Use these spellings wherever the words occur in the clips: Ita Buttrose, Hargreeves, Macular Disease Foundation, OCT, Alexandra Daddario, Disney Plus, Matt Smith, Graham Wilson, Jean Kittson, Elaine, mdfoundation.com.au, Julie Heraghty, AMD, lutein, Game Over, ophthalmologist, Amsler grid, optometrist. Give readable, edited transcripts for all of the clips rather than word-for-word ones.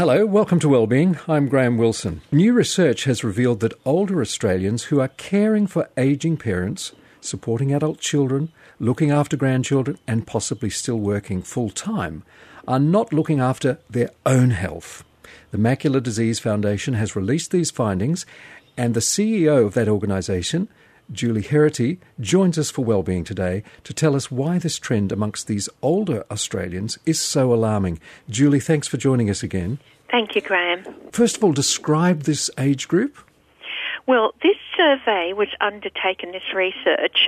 Hello, welcome to Wellbeing. I'm Graham Wilson. New research has revealed that older Australians who are caring for ageing parents, supporting adult children, looking after grandchildren and possibly still working full-time are not looking after their own health. The Macular Disease Foundation has released these findings and the CEO of that organisation, Julie Heraghty, joins us for Wellbeing today to tell us why this trend amongst these older Australians is so alarming. Julie, thanks for joining us again. Thank you, Graham. First of all, describe this age group. Well, this survey was undertaken, this research,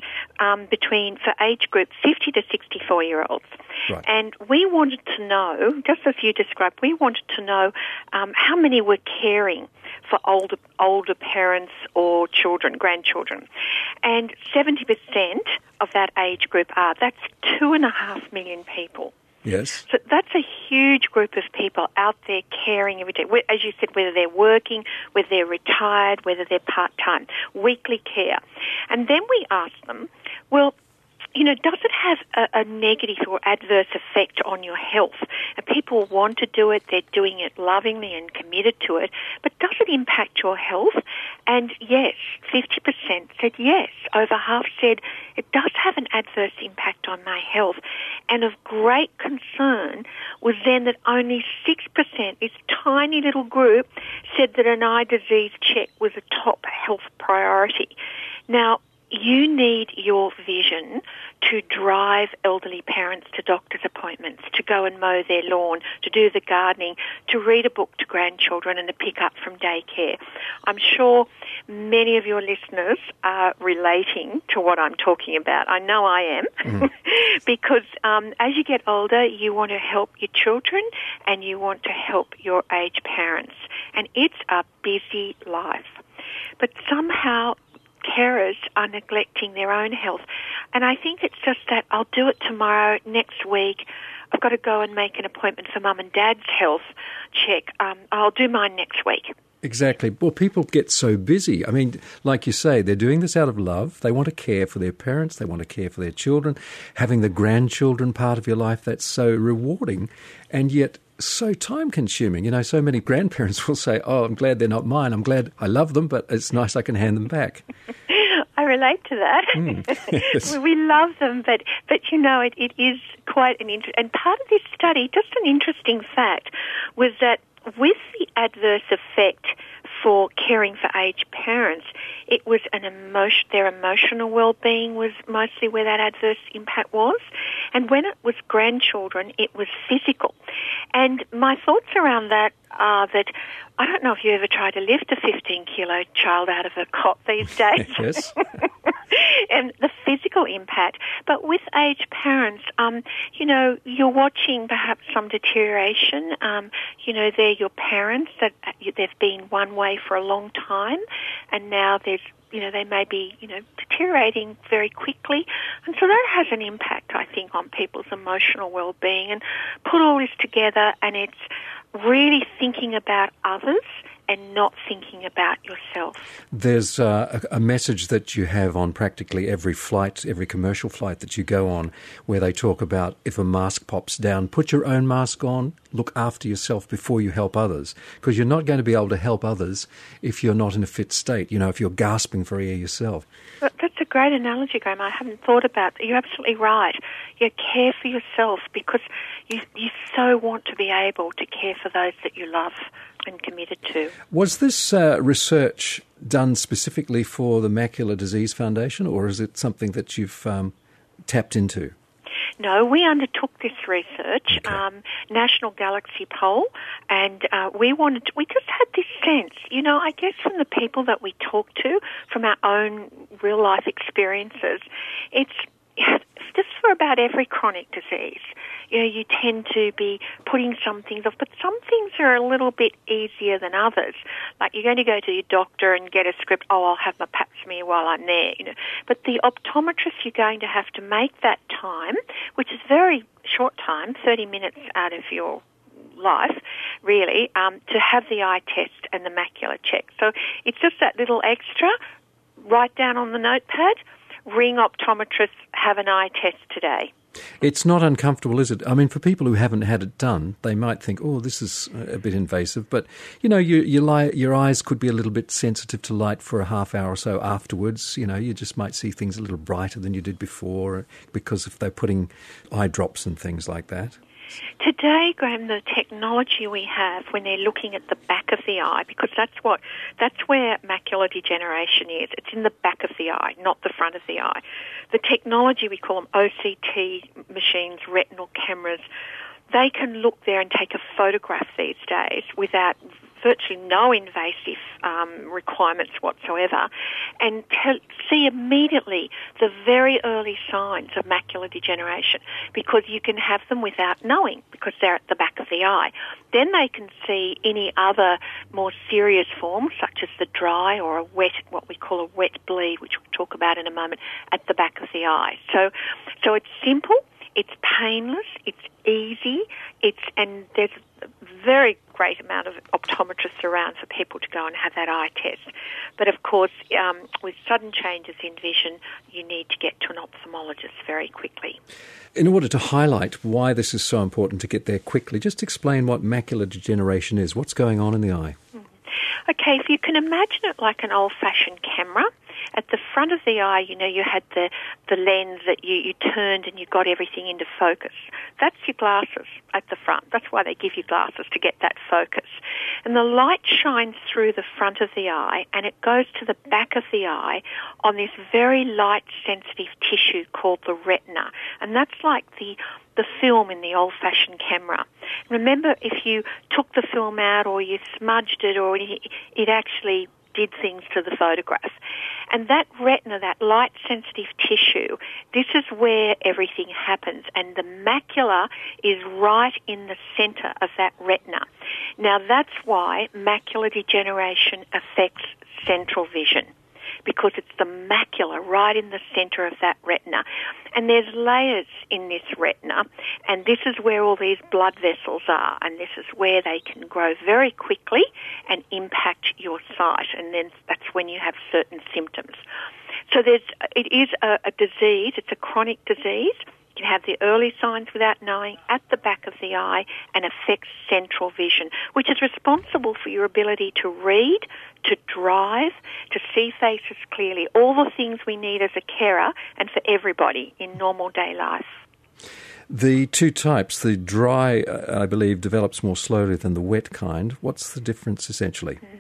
for age group 50 to 64-year-olds. Right. And we wanted to know, just as you described, we wanted to know how many were caring for older parents or children, grandchildren. And 70% of that age group are. That's 2.5 million people. Yes. So that's a huge group of people out there caring every day. As you said, whether they're working, whether they're retired, whether they're part-time, weekly care. And then we asked them, well, you know, does it have a negative or adverse effect on your health? And people want to do it, they're doing it lovingly and committed to it, but does it impact your health? And yes, 50% said yes. Over half said it does have an adverse impact on my health. And of great concern was then that only 6%, this tiny little group, said that an eye disease check was a top health priority. Now, you need your vision to drive elderly parents to doctor's appointments, to go and mow their lawn, to do the gardening, to read a book to grandchildren and to pick up from daycare. I'm sure many of your listeners are relating to what I'm talking about. I know I am because as you get older, you want to help your children and you want to help your aged parents. And it's a busy life. But somehow carers are neglecting their own health. And I think it's just that I'll do it tomorrow, next week. I've got to go and make an appointment for mum and dad's health check. I'll do mine next week. Exactly. Well, people get so busy. I mean, like you say, they're doing this out of love. They want to care for their parents. They want to care for their children. Having the grandchildren part of your life, that's so rewarding. And yet so time-consuming. You know, so many grandparents will say, oh, I'm glad they're not mine. I'm glad I love them, but it's nice I can hand them back. I relate to that. Yes. We love them, but you know, it is quite an interest. And part of this study, just an interesting fact, was that with the adverse effect for caring for aged parents, it was their emotional well-being was mostly where that adverse impact was. And when it was grandchildren, it was physical. And my thoughts around that are that I don't know if you ever tried to lift a 15-kilo child out of a cot these days. Yes. And the physical impact. But with aged parents, you know, you're watching perhaps some deterioration. You know, they're your parents, that they've been one way for a long time, and now there's, you know, they may be, you know, deteriorating very quickly. And so that has an impact, I think, on people's emotional well-being. And put all this together, and it's really thinking about others and not thinking about yourself. There's a message that you have on practically every flight, every commercial flight that you go on, where they talk about if a mask pops down, put your own mask on, look after yourself before you help others, because you're not going to be able to help others if you're not in a fit state, you know, if you're gasping for air yourself. That's a great analogy, Graham. I hadn't thought about that. You're absolutely right. You care for yourself because you so want to be able to care for those that you love and committed to. Was this research done specifically for the Macular Disease Foundation, or is it something that you've tapped into? No, we undertook this research, okay. National Galaxy Poll, and we just had this sense, you know, I guess from the people that we talk to, from our own real-life experiences, it's just for about every chronic disease. You know, you tend to be putting some things off, but some things are a little bit easier than others. Like you're going to go to your doctor and get a script, oh, I'll have my pap smear while I'm there, you know. But the optometrist, you're going to have to make that time, which is very short time, 30 minutes out of your life, really, to have the eye test and the macular check. So it's just that little extra, write down on the notepad, ring optometrist, have an eye test today. It's not uncomfortable, is it? I mean, for people who haven't had it done, they might think, oh, this is a bit invasive. But, you know, your eyes could be a little bit sensitive to light for a half hour or so afterwards. You know, you just might see things a little brighter than you did before because if they're putting eye drops and things like that. Today, Graham, the technology we have when they're looking at the back of the eye, because that's where macular degeneration is. It's in the back of the eye, not the front of the eye. The technology, we call them OCT machines, retinal cameras, they can look there and take a photograph these days without virtually no invasive requirements whatsoever, and see immediately the very early signs of macular degeneration, because you can have them without knowing because they're at the back of the eye. Then they can see any other more serious forms, such as the dry or a wet, what we call a wet bleed, which we'll talk about in a moment, at the back of the eye. So it's simple, it's painless, it's easy, and there's a very great amount of optometrists around for people to go and have that eye test. But of course, with sudden changes in vision, you need to get to an ophthalmologist very quickly. In order to highlight why this is so important to get there quickly, just explain what macular degeneration is. What's going on in the eye? Okay, if you can imagine it like an old-fashioned camera. At the front of the eye, you know, you had the lens that you turned and you got everything into focus. That's your glasses at the front. That's why they give you glasses, to get that focus. And the light shines through the front of the eye and it goes to the back of the eye on this very light-sensitive tissue called the retina. And that's like the film in the old-fashioned camera. Remember, if you took the film out or you smudged it, or it actually did things to the photograph. And that retina, that light-sensitive tissue, this is where everything happens. And the macula is right in the centre of that retina. Now, that's why macular degeneration affects central vision, because it's the macula right in the centre of that retina. And there's layers in this retina, and this is where all these blood vessels are, and this is where they can grow very quickly and impact your sight, and then that's when you have certain symptoms. So it is a disease, it's a chronic disease. You can have the early signs without knowing at the back of the eye and affects central vision, which is responsible for your ability to read, to drive, to see faces clearly, all the things we need as a carer and for everybody in normal day life. The two types, the dry, I believe, develops more slowly than the wet kind. What's the difference essentially? Mm-hmm.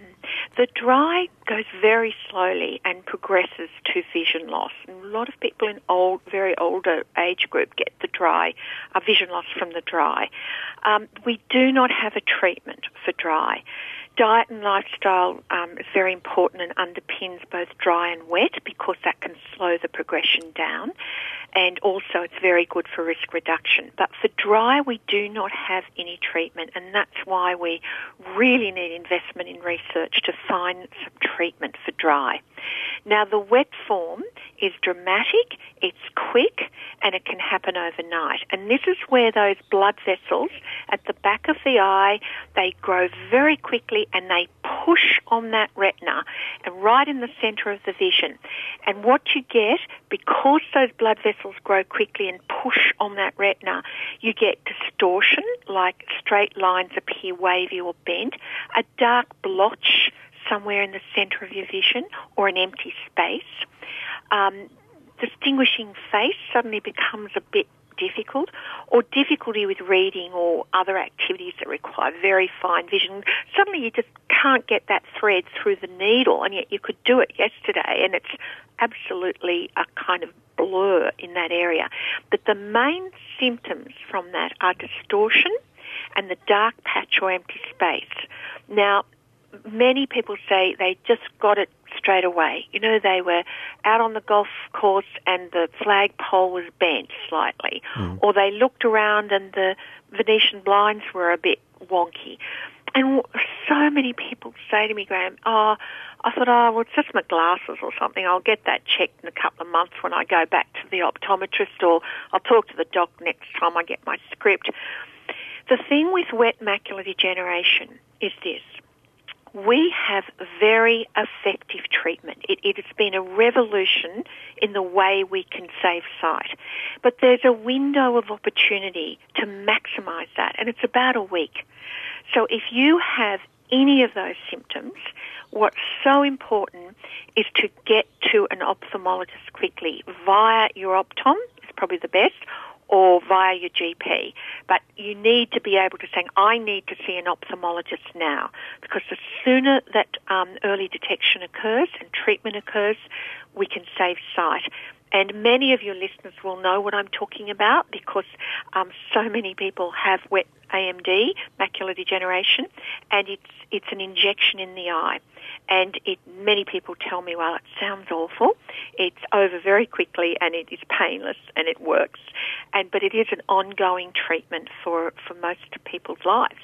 The dry goes very slowly and progresses to vision loss. And a lot of people in very older age group get the dry, vision loss from the dry. We do not have a treatment for dry. Diet and lifestyle is very important and underpins both dry and wet, because that can slow the progression down, and also it's very good for risk reduction. But for dry, we do not have any treatment, and that's why we really need investment in research to find some treatment for dry. Now, the wet form is dramatic, it's quick, and it can happen overnight. And this is where those blood vessels at the back of the eye, they grow very quickly and they push on that retina and right in the centre of the vision. And what you get, because those blood vessels grow quickly and push on that retina, you get distortion, like straight lines appear wavy or bent, a dark blotch somewhere in the centre of your vision, or an empty space. Distinguishing face suddenly becomes a bit difficult, or difficulty with reading or other activities that require very fine vision. Suddenly you just can't get that thread through the needle, and yet you could do it yesterday, and it's absolutely a kind of blur in that area. But the main symptoms from that are distortion and the dark patch or empty space. Now, many people say they just got it straight away. You know, they were out on the golf course and the flagpole was bent slightly, or they looked around and the Venetian blinds were a bit wonky. And so many people say to me, Graham, I thought, well, it's just my glasses or something. I'll get that checked in a couple of months when I go back to the optometrist, or I'll talk to the doc next time I get my script. The thing with wet macular degeneration is this. we have very effective treatment. It's been a revolution in the way we can save sight. But there's a window of opportunity to maximise that, and it's about a week. So if you have any of those symptoms, what's so important is to get to an ophthalmologist quickly via your optom, is probably the best, or via your GP. But you need to be able to say, I need to see an ophthalmologist now, because the sooner that early detection occurs and treatment occurs, we can save sight. And many of your listeners will know what I'm talking about, because so many people have wet AMD, macular degeneration, and it's an injection in the eye. And many people tell me, well, it sounds awful, it's over very quickly, and it is painless, and it works. But it is an ongoing treatment for most people's lives.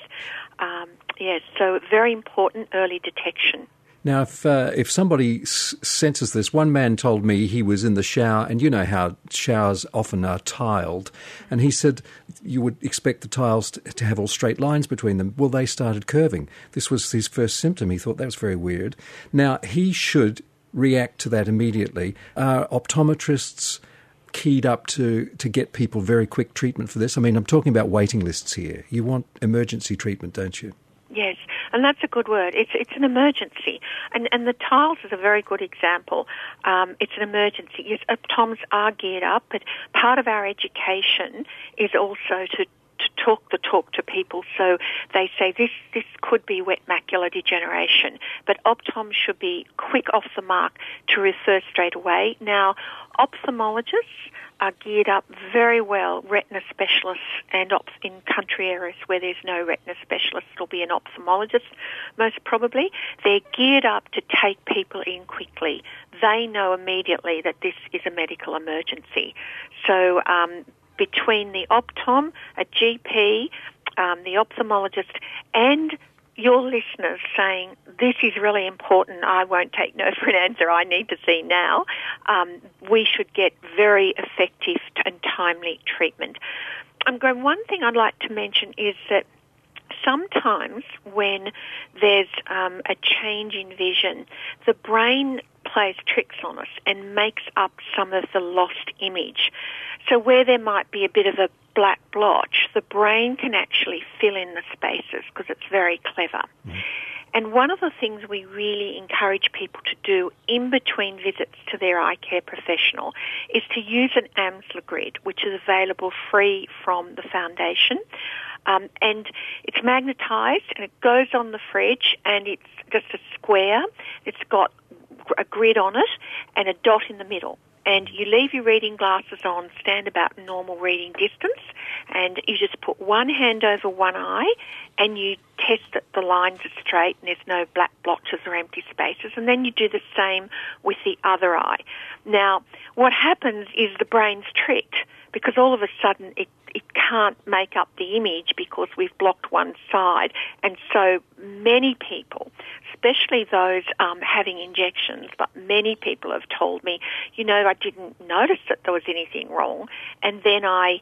So very important early detection. Now, if somebody senses this, one man told me he was in the shower, and you know how showers often are tiled, and he said you would expect the tiles to have all straight lines between them. Well, they started curving. This was his first symptom. He thought that was very weird. Now, he should react to that immediately. Are optometrists keyed up to get people very quick treatment for this? I mean, I'm talking about waiting lists here. You want emergency treatment, don't you? Yes, and that's a good word. It's an emergency. And the tiles is a very good example. It's an emergency. Yes, optoms are geared up, but part of our education is also to talk the talk to people. So they say this could be wet macular degeneration, but optoms should be quick off the mark to refer straight away. Now, ophthalmologists are geared up very well, retina specialists, and in country areas where there's no retina specialist, it'll be an ophthalmologist most probably. They're geared up to take people in quickly. They know immediately that this is a medical emergency. So between the optom, a GP, the ophthalmologist, and your listeners saying, this is really important, I won't take no for an answer, I need to see now, we should get very effective and timely treatment. One thing I'd like to mention is that sometimes when there's a change in vision, the brain plays tricks on us and makes up some of the lost image. So where there might be a bit of a black blotch, the brain can actually fill in the spaces because it's very clever. Mm. And one of the things we really encourage people to do in between visits to their eye care professional is to use an Amsler grid, which is available free from the foundation. And it's magnetised, and it goes on the fridge, and it's just a square. It's got a grid on it and a dot in the middle. And you leave your reading glasses on, stand about normal reading distance, and you just put one hand over one eye and you test that the lines are straight and there's no black blotches or empty spaces, and then you do the same with the other eye. Now, what happens is the brain's tricked, because all of a sudden it can't make up the image because we've blocked one side. And so many people, especially those having injections, but many people have told me, I didn't notice that there was anything wrong, and then I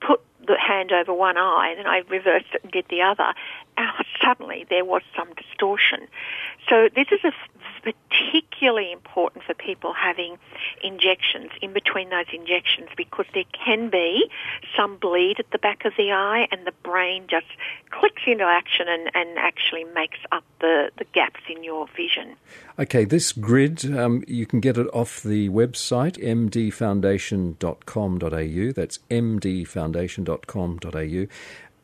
put the hand over one eye and then I reversed it and did the other, and suddenly there was some distortion. So this is particularly important for people having injections, in between those injections, because there can be some bleed at the back of the eye and the brain just clicks into action and actually makes up the gaps in your vision. Okay, this grid, you can get it off the website, mdfoundation.com.au. That's mdfoundation.com.au.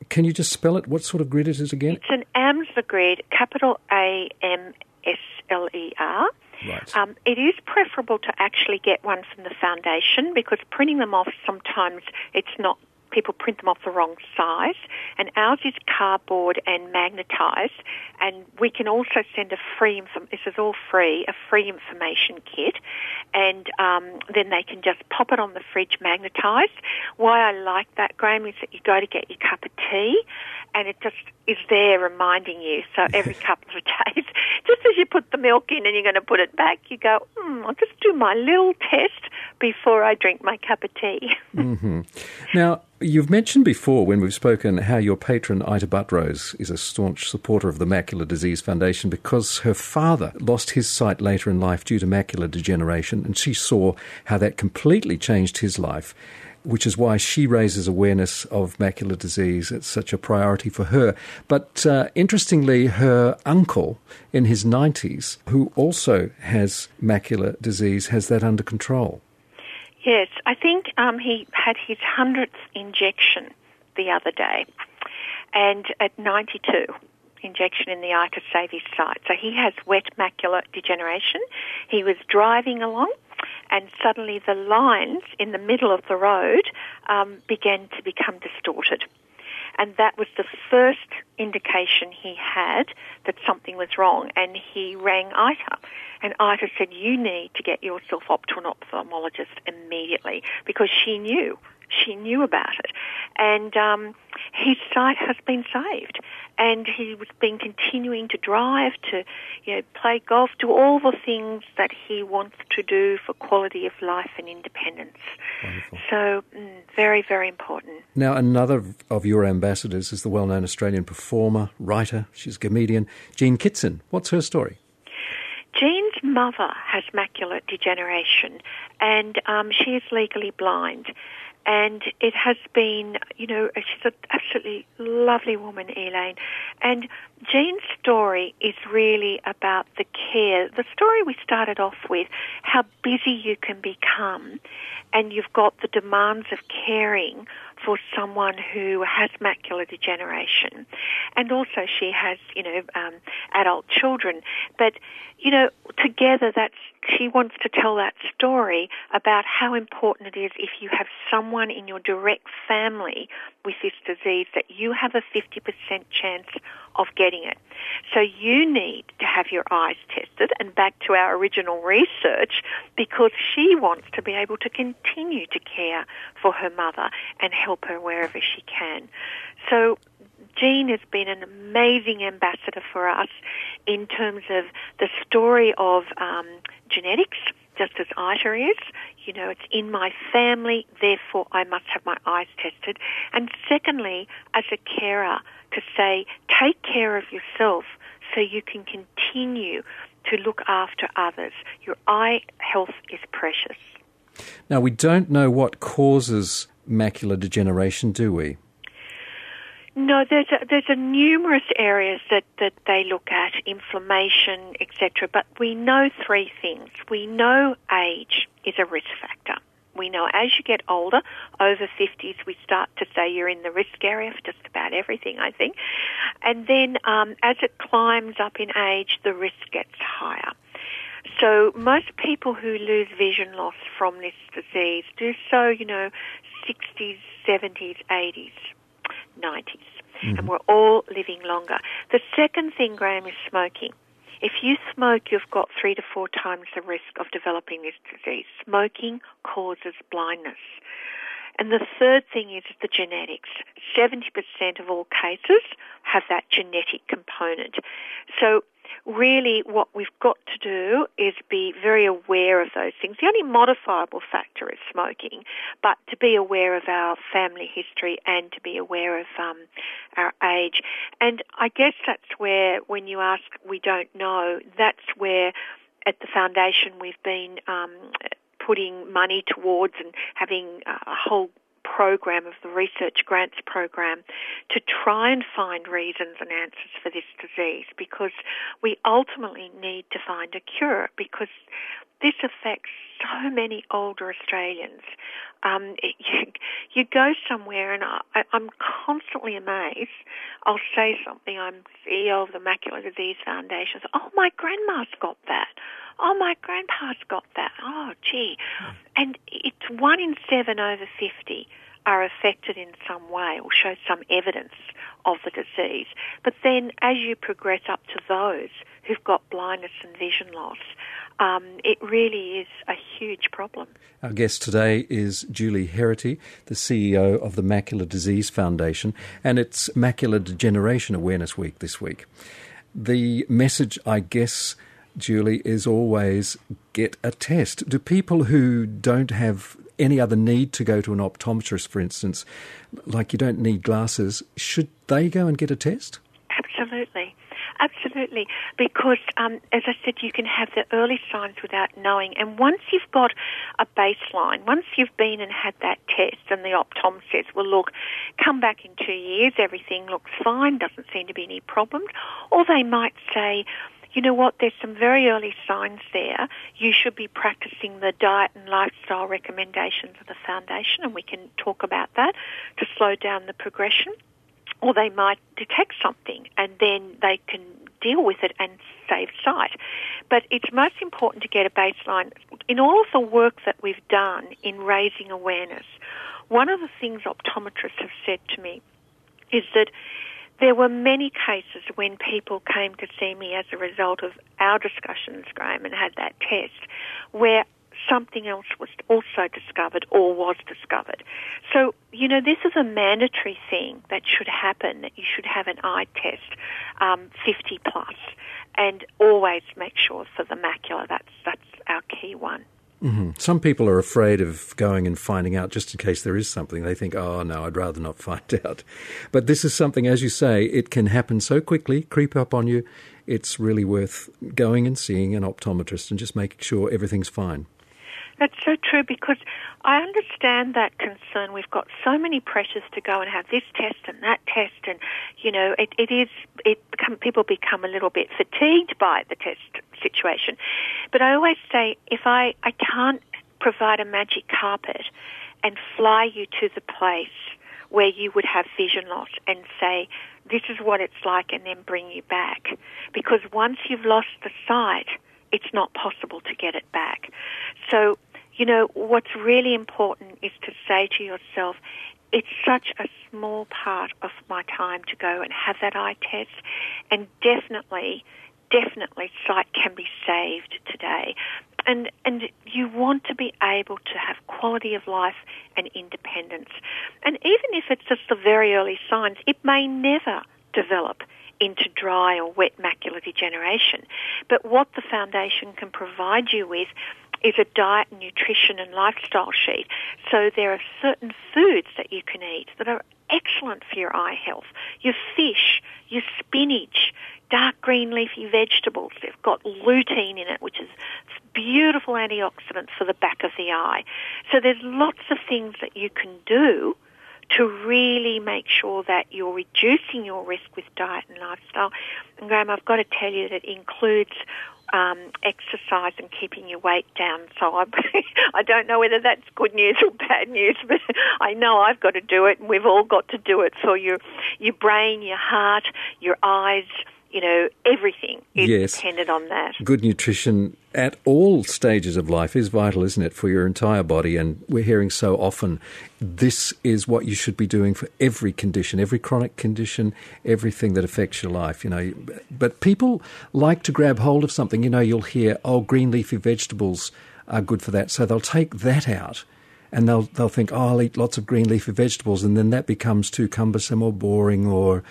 Can you just spell it? What sort of grid it is again? It's an Amsler grid, capital AMSLER. Right. It is preferable to actually get one from the foundation, because printing them off, sometimes people print them off the wrong size, and ours is cardboard and magnetised, and we can also send a free information kit, and then they can just pop it on the fridge magnetised. Why I like that, Graham, is that you go to get your cup of tea and it just is there reminding you. So every couple of days, just as you put the milk in and you're going to put it back, you go, I'll just do my little test, before I drink my cup of tea. Mm-hmm. Now, you've mentioned before when we've spoken how your patron, Ita Buttrose, is a staunch supporter of the Macular Disease Foundation because her father lost his sight later in life due to macular degeneration, and she saw how that completely changed his life, which is why she raises awareness of macular disease. It's such a priority for her. But interestingly, her uncle in his 90s, who also has macular disease, has that under control. Yes, I think he had his 100th injection the other day, and at 92, injection in the eye to save his sight. So he has wet macular degeneration. He was driving along, and suddenly the lines in the middle of the road began to become distorted. And that was the first indication he had that something was wrong. And he rang Ita. And Ita said, you need to get yourself up to an ophthalmologist immediately, because she knew. She knew about it. And his sight has been saved. And he's been continuing to drive, to play golf, do all the things that he wants to do for quality of life and independence. Wonderful. So, very, very important. Now, another of your ambassadors is the well-known Australian performer, writer, she's a comedian, Jean Kittson. What's her story? Jean's mother has macular degeneration, and she is legally blind. And it has been, she's an absolutely lovely woman, Elaine. And Jean's story is really about the care. The story we started off with, how busy you can become, and you've got the demands of caring for someone who has macular degeneration. And also she has, adult children. But, together she wants to tell that story about how important it is if you have someone in your direct family with this disease that you have a 50% chance of getting it. So you need to have your eyes tested, and back to our original research, because she wants to be able to continue to care for her mother and help her wherever she can. So Jean has been an amazing ambassador for us in terms of the story of genetics, just as Ita is. It's in my family, therefore I must have my eyes tested. And secondly, as a carer, to say, take care of yourself so you can continue to look after others. Your eye health is precious. Now, we don't know what causes macular degeneration, do we? No, there's a numerous areas that they look at, inflammation, etc. But we know three things. We know age is a risk factor. We know as you get older, over 50s, we start to say you're in the risk area for just about everything, I think. And then as it climbs up in age, the risk gets higher. So most people who lose vision loss from this disease do so, 60s, 70s, 80s. 90s, mm-hmm. And we're all living longer. The second thing, Graham, is smoking. If you smoke, you've got 3 to 4 times the risk of developing this disease. Smoking causes blindness. And the third thing is the genetics. 70% of all cases have that genetic component. So really what we've got to do is be very aware of those things. The only modifiable factor is smoking, but to be aware of our family history and to be aware of our age. And I guess that's where, when you ask, we don't know, that's where at the foundation we've been putting money towards and having a whole program of the research grants program to try and find reasons and answers for this disease, because we ultimately need to find a cure, because this affects so many older Australians. You go somewhere and I'm constantly amazed. I'll say something, I'm CEO of the Macular Disease Foundation. So, oh, my grandma's got that. Oh, my grandpa's got that. Oh, gee. And it's 1 in 7 over 50 are affected in some way or show some evidence of the disease. But then as you progress up to those who've got blindness and vision loss, it really is a huge problem. Our guest today is Julie Heraghty, the CEO of the Macular Disease Foundation, and it's Macular Degeneration Awareness Week this week. The message, I guess, Julie, is always get a test. Do people who don't have any other need to go to an optometrist, for instance, like you don't need glasses, should they go and get a test? Absolutely, because as I said, you can have the early signs without knowing. And once you've got a baseline, once you've been and had that test and the optom says, well, look, come back in 2 years, everything looks fine, doesn't seem to be any problems. Or they might say, you know what, there's some very early signs there. You should be practicing the diet and lifestyle recommendations of the foundation, and we can talk about that to slow down the progression. Or they might detect something and then they can deal with it and save sight. But it's most important to get a baseline. In all of the work that we've done in raising awareness, one of the things optometrists have said to me is that there were many cases when people came to see me as a result of our discussions, Graham, and had that test, where something else was also discovered or was discovered. So, you know, this is a mandatory thing that should happen, that you should have an eye test 50 plus, and always make sure for the macula. That's our key one. Mm-hmm. Some people are afraid of going and finding out just in case there is something. They think, oh, no, I'd rather not find out. But this is something, as you say, it can happen so quickly, creep up on you. It's really worth going and seeing an optometrist and just making sure everything's fine. That's so true, because I understand that concern. We've got so many pressures to go and have this test and that test, and you know, people become a little bit fatigued by the test situation. But I always say, if I can't provide a magic carpet and fly you to the place where you would have vision loss and say, this is what it's like, and then bring you back, because once you've lost the sight, it's not possible to get it back. So, you know, what's really important is to say to yourself, it's such a small part of my time to go and have that eye test, and definitely sight can be saved today. And you want to be able to have quality of life and independence. And even if it's just the very early signs, it may never develop into dry or wet macular degeneration. But what the foundation can provide you with is a diet, nutrition and lifestyle sheet. So there are certain foods that you can eat that are excellent for your eye health. Your fish, your spinach, dark green leafy vegetables. They've got lutein in it, which is beautiful antioxidant for the back of the eye. So there's lots of things that you can do to really make sure that you're reducing your risk with diet and lifestyle. And Graham, I've got to tell you that includes exercise and keeping your weight down. So I don't know whether that's good news or bad news, but I know I've got to do it, and we've all got to do it for your brain, your heart, your eyes. You know, everything is dependent on that. Good nutrition at all stages of life is vital, isn't it, for your entire body? And we're hearing so often, this is what you should be doing for every condition, every chronic condition, everything that affects your life, you know. But people like to grab hold of something. You know, you'll hear, oh, green leafy vegetables are good for that. So they'll take that out. And they'll think, oh, I'll eat lots of green leafy vegetables, and then that becomes too cumbersome or boring or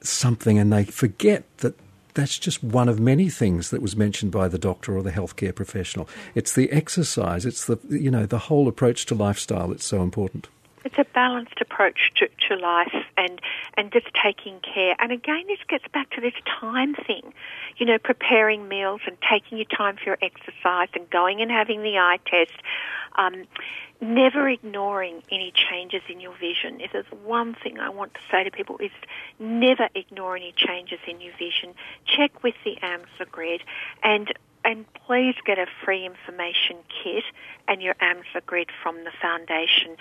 something, and they forget that that's just one of many things that was mentioned by the doctor or the healthcare professional. It's the exercise, it's the, you know, the whole approach to lifestyle that's so important. It's a balanced approach to life, and just taking care. And again, this gets back to this time thing, you know, preparing meals and taking your time for your exercise and going and having the eye test. Never ignoring any changes in your vision. If there's one thing I want to say to people, is never ignore any changes in your vision. Check with the Amsler grid, and please get a free information kit and your Amsler grid from the foundation.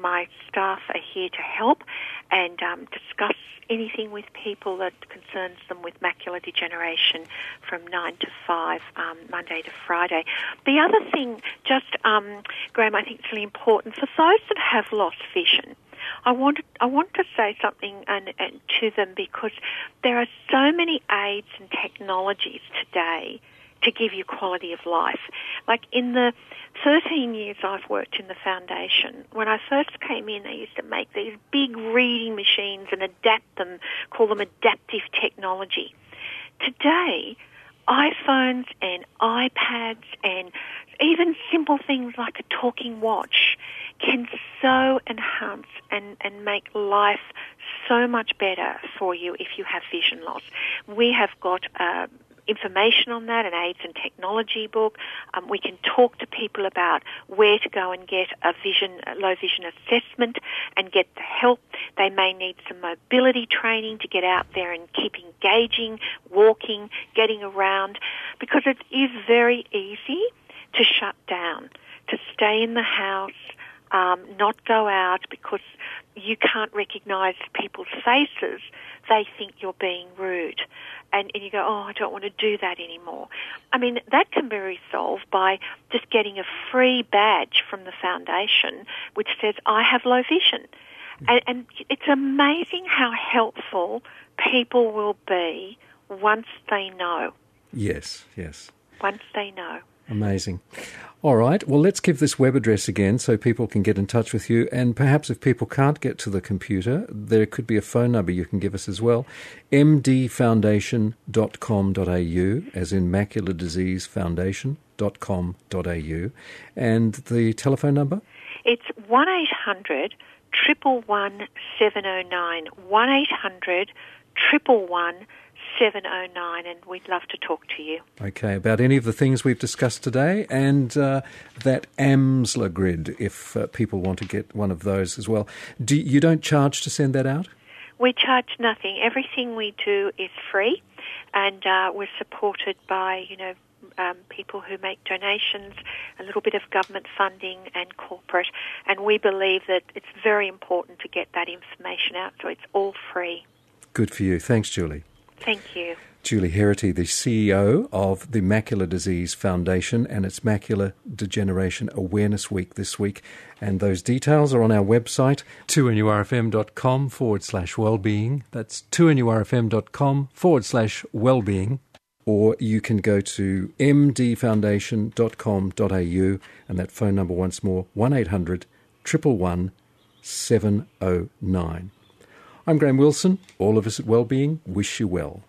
My staff are here to help and discuss anything with people that concerns them with macular degeneration from 9 to 5, Monday to Friday. The other thing, just, Graham, I think it's really important, for those that have lost vision, I want to say something and to them, because there are so many aids and technologies today to give you quality of life. Like in the 13 years I've worked in the foundation, when I first came in, they used to make these big reading machines and adapt them, call them adaptive technology. Today, iPhones and iPads and even simple things like a talking watch can so enhance and make life so much better for you if you have vision loss. We have got information on that, an AIDS and technology book. We can talk to people about where to go and get a low vision assessment and get the help. They may need some mobility training to get out there and keep engaging, walking, getting around, because it is very easy to shut down, to stay in the house, not go out because you can't recognise people's faces. They think you're being rude. And you go, oh, I don't want to do that anymore. I mean, that can be resolved by just getting a free badge from the foundation which says, I have low vision. And it's amazing how helpful people will be once they know. Yes. Once they know. Amazing. All right. Well, let's give this web address again so people can get in touch with you. And perhaps if people can't get to the computer, there could be a phone number you can give us as well. mdfoundation.com.au, as in Macular Disease Foundation.com.au. And the telephone number? It's 1-800-111-709. 1-800-111-709. 709, and we'd love to talk to you. Okay, about any of the things we've discussed today, and that Amsler grid, if people want to get one of those as well. You don't charge to send that out? We charge nothing. Everything we do is free, and we're supported by, people who make donations, a little bit of government funding and corporate, and we believe that it's very important to get that information out, so it's all free. Good for you. Thanks, Julie. Thank you. Julie Heraghty, the CEO of the Macular Disease Foundation, and it's Macular Degeneration Awareness Week this week. And those details are on our website, 2NURFM.com/wellbeing. That's 2NURFM.com/wellbeing. Or you can go to mdfoundation.com.au, and that phone number once more, 1-800-111-709. I'm Graham Wilson. All of us at Wellbeing wish you well.